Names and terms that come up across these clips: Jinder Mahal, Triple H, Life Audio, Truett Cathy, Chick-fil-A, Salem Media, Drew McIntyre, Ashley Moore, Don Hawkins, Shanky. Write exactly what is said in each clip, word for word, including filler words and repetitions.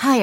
Hi,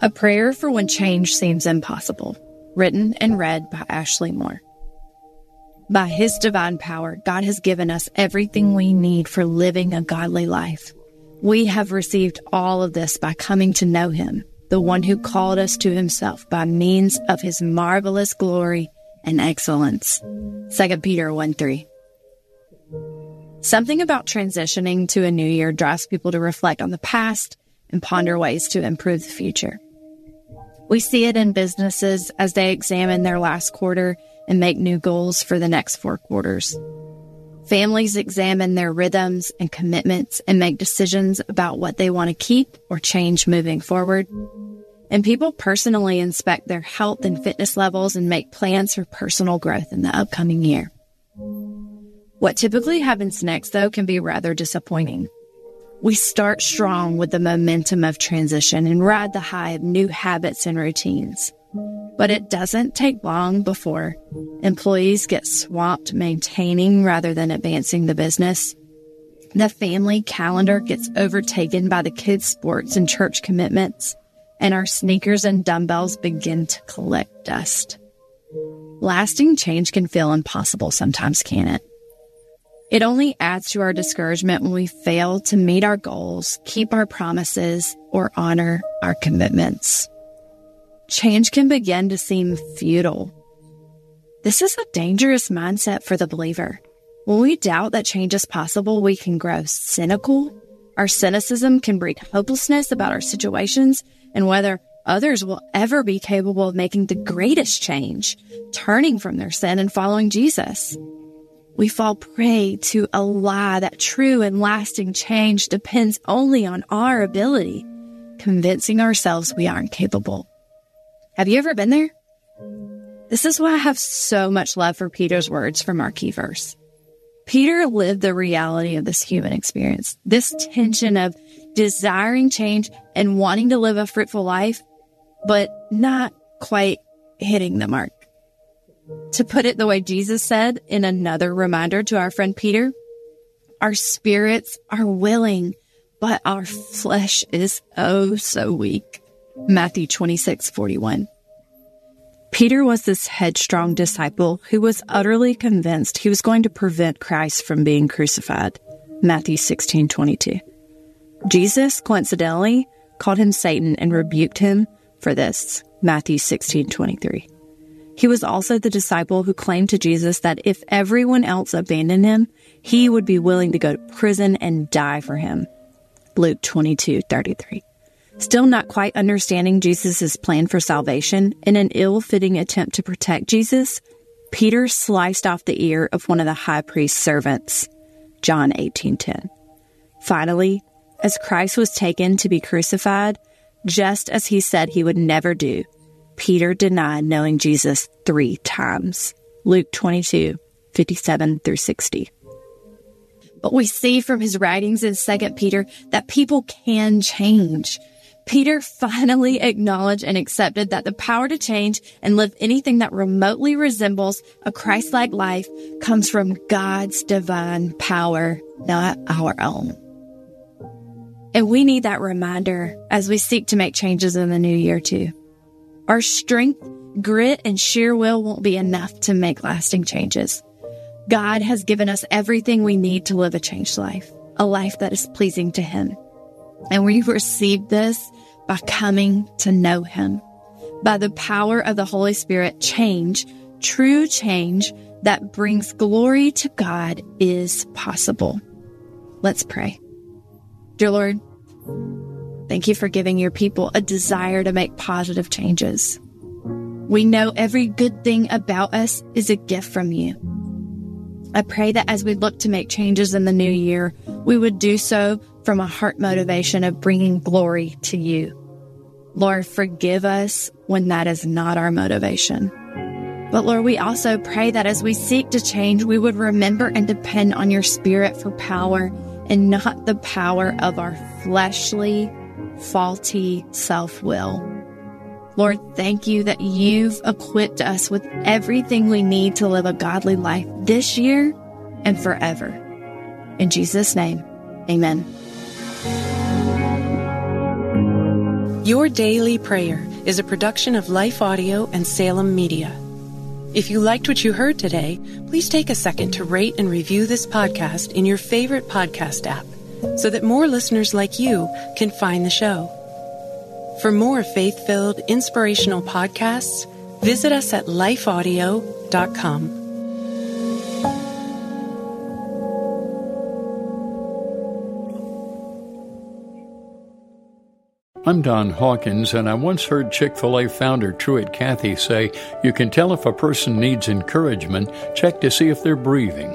A Prayer for When Change Seems Impossible, written and read by Ashley Moore. By His divine power, God has given us everything we need for living a godly life. We have received all of this by coming to know Him, the one who called us to Himself by means of His marvelous glory and excellence. Second Peter one three. Something about transitioning to a new year drives people to reflect on the past and ponder ways to improve the future. We see it in businesses as they examine their last quarter and make new goals for the next four quarters. Families examine their rhythms and commitments and make decisions about what they want to keep or change moving forward. And people personally inspect their health and fitness levels and make plans for personal growth in the upcoming year. What typically happens next, though, can be rather disappointing. We start strong with the momentum of transition and ride the high of new habits and routines. But it doesn't take long before employees get swamped maintaining rather than advancing the business. The family calendar gets overtaken by the kids' sports and church commitments, and our sneakers and dumbbells begin to collect dust. Lasting change can feel impossible sometimes, can't it? It only adds to our discouragement when we fail to meet our goals, keep our promises, or honor our commitments. Change can begin to seem futile. This is a dangerous mindset for the believer. When we doubt that change is possible, we can grow cynical. Our cynicism can breed hopelessness about our situations and whether others will ever be capable of making the greatest change, turning from their sin and following Jesus. We fall prey to a lie that true and lasting change depends only on our ability, convincing ourselves we aren't capable. Have you ever been there? This is why I have so much love for Peter's words from our key verse. Peter lived the reality of this human experience. This tension of desiring change and wanting to live a fruitful life, but not quite hitting the mark. To put it the way Jesus said in another reminder to our friend Peter, our spirits are willing, but our flesh is oh so weak. Matthew twenty-six forty-one. Peter was this headstrong disciple who was utterly convinced he was going to prevent Christ from being crucified. Matthew sixteen twenty-two. Jesus, coincidentally, called him Satan and rebuked him for this. Matthew sixteen twenty-three. He was also the disciple who claimed to Jesus that if everyone else abandoned him, he would be willing to go to prison and die for him. Luke twenty-two thirty-three. Still not quite understanding Jesus' plan for salvation, in an ill-fitting attempt to protect Jesus, Peter sliced off the ear of one of the high priest's servants. John eighteen ten. Finally, as Christ was taken to be crucified, just as he said he would never do. Peter denied knowing Jesus three times. Luke twenty-two, fifty-seven through sixty. But we see from his writings in Second Peter that people can change. Peter finally acknowledged and accepted that the power to change and live anything that remotely resembles a Christ-like life comes from God's divine power, not our own. And we need that reminder as we seek to make changes in the new year too. Our strength, grit, and sheer will won't be enough to make lasting changes. God has given us everything we need to live a changed life, a life that is pleasing to Him. And we receive this by coming to know Him. By the power of the Holy Spirit, change, true change that brings glory to God is possible. Let's pray. Dear Lord, thank you for giving your people a desire to make positive changes. We know every good thing about us is a gift from you. I pray that as we look to make changes in the new year, we would do so from a heart motivation of bringing glory to you. Lord, forgive us when that is not our motivation. But Lord, we also pray that as we seek to change, we would remember and depend on your Spirit for power and not the power of our fleshly, faulty self-will. Lord, thank you that you've equipped us with everything we need to live a godly life this year and forever. In Jesus' name, amen. Your Daily Prayer is a production of Life Audio and Salem Media. If you liked what you heard today, please take a second to rate and review this podcast in your favorite podcast app so that more listeners like you can find the show. For more faith-filled, inspirational podcasts, visit us at life audio dot com. I'm Don Hawkins, and I once heard Chick-fil-A founder Truett Cathy say, "You can tell if a person needs encouragement, check to see if they're breathing."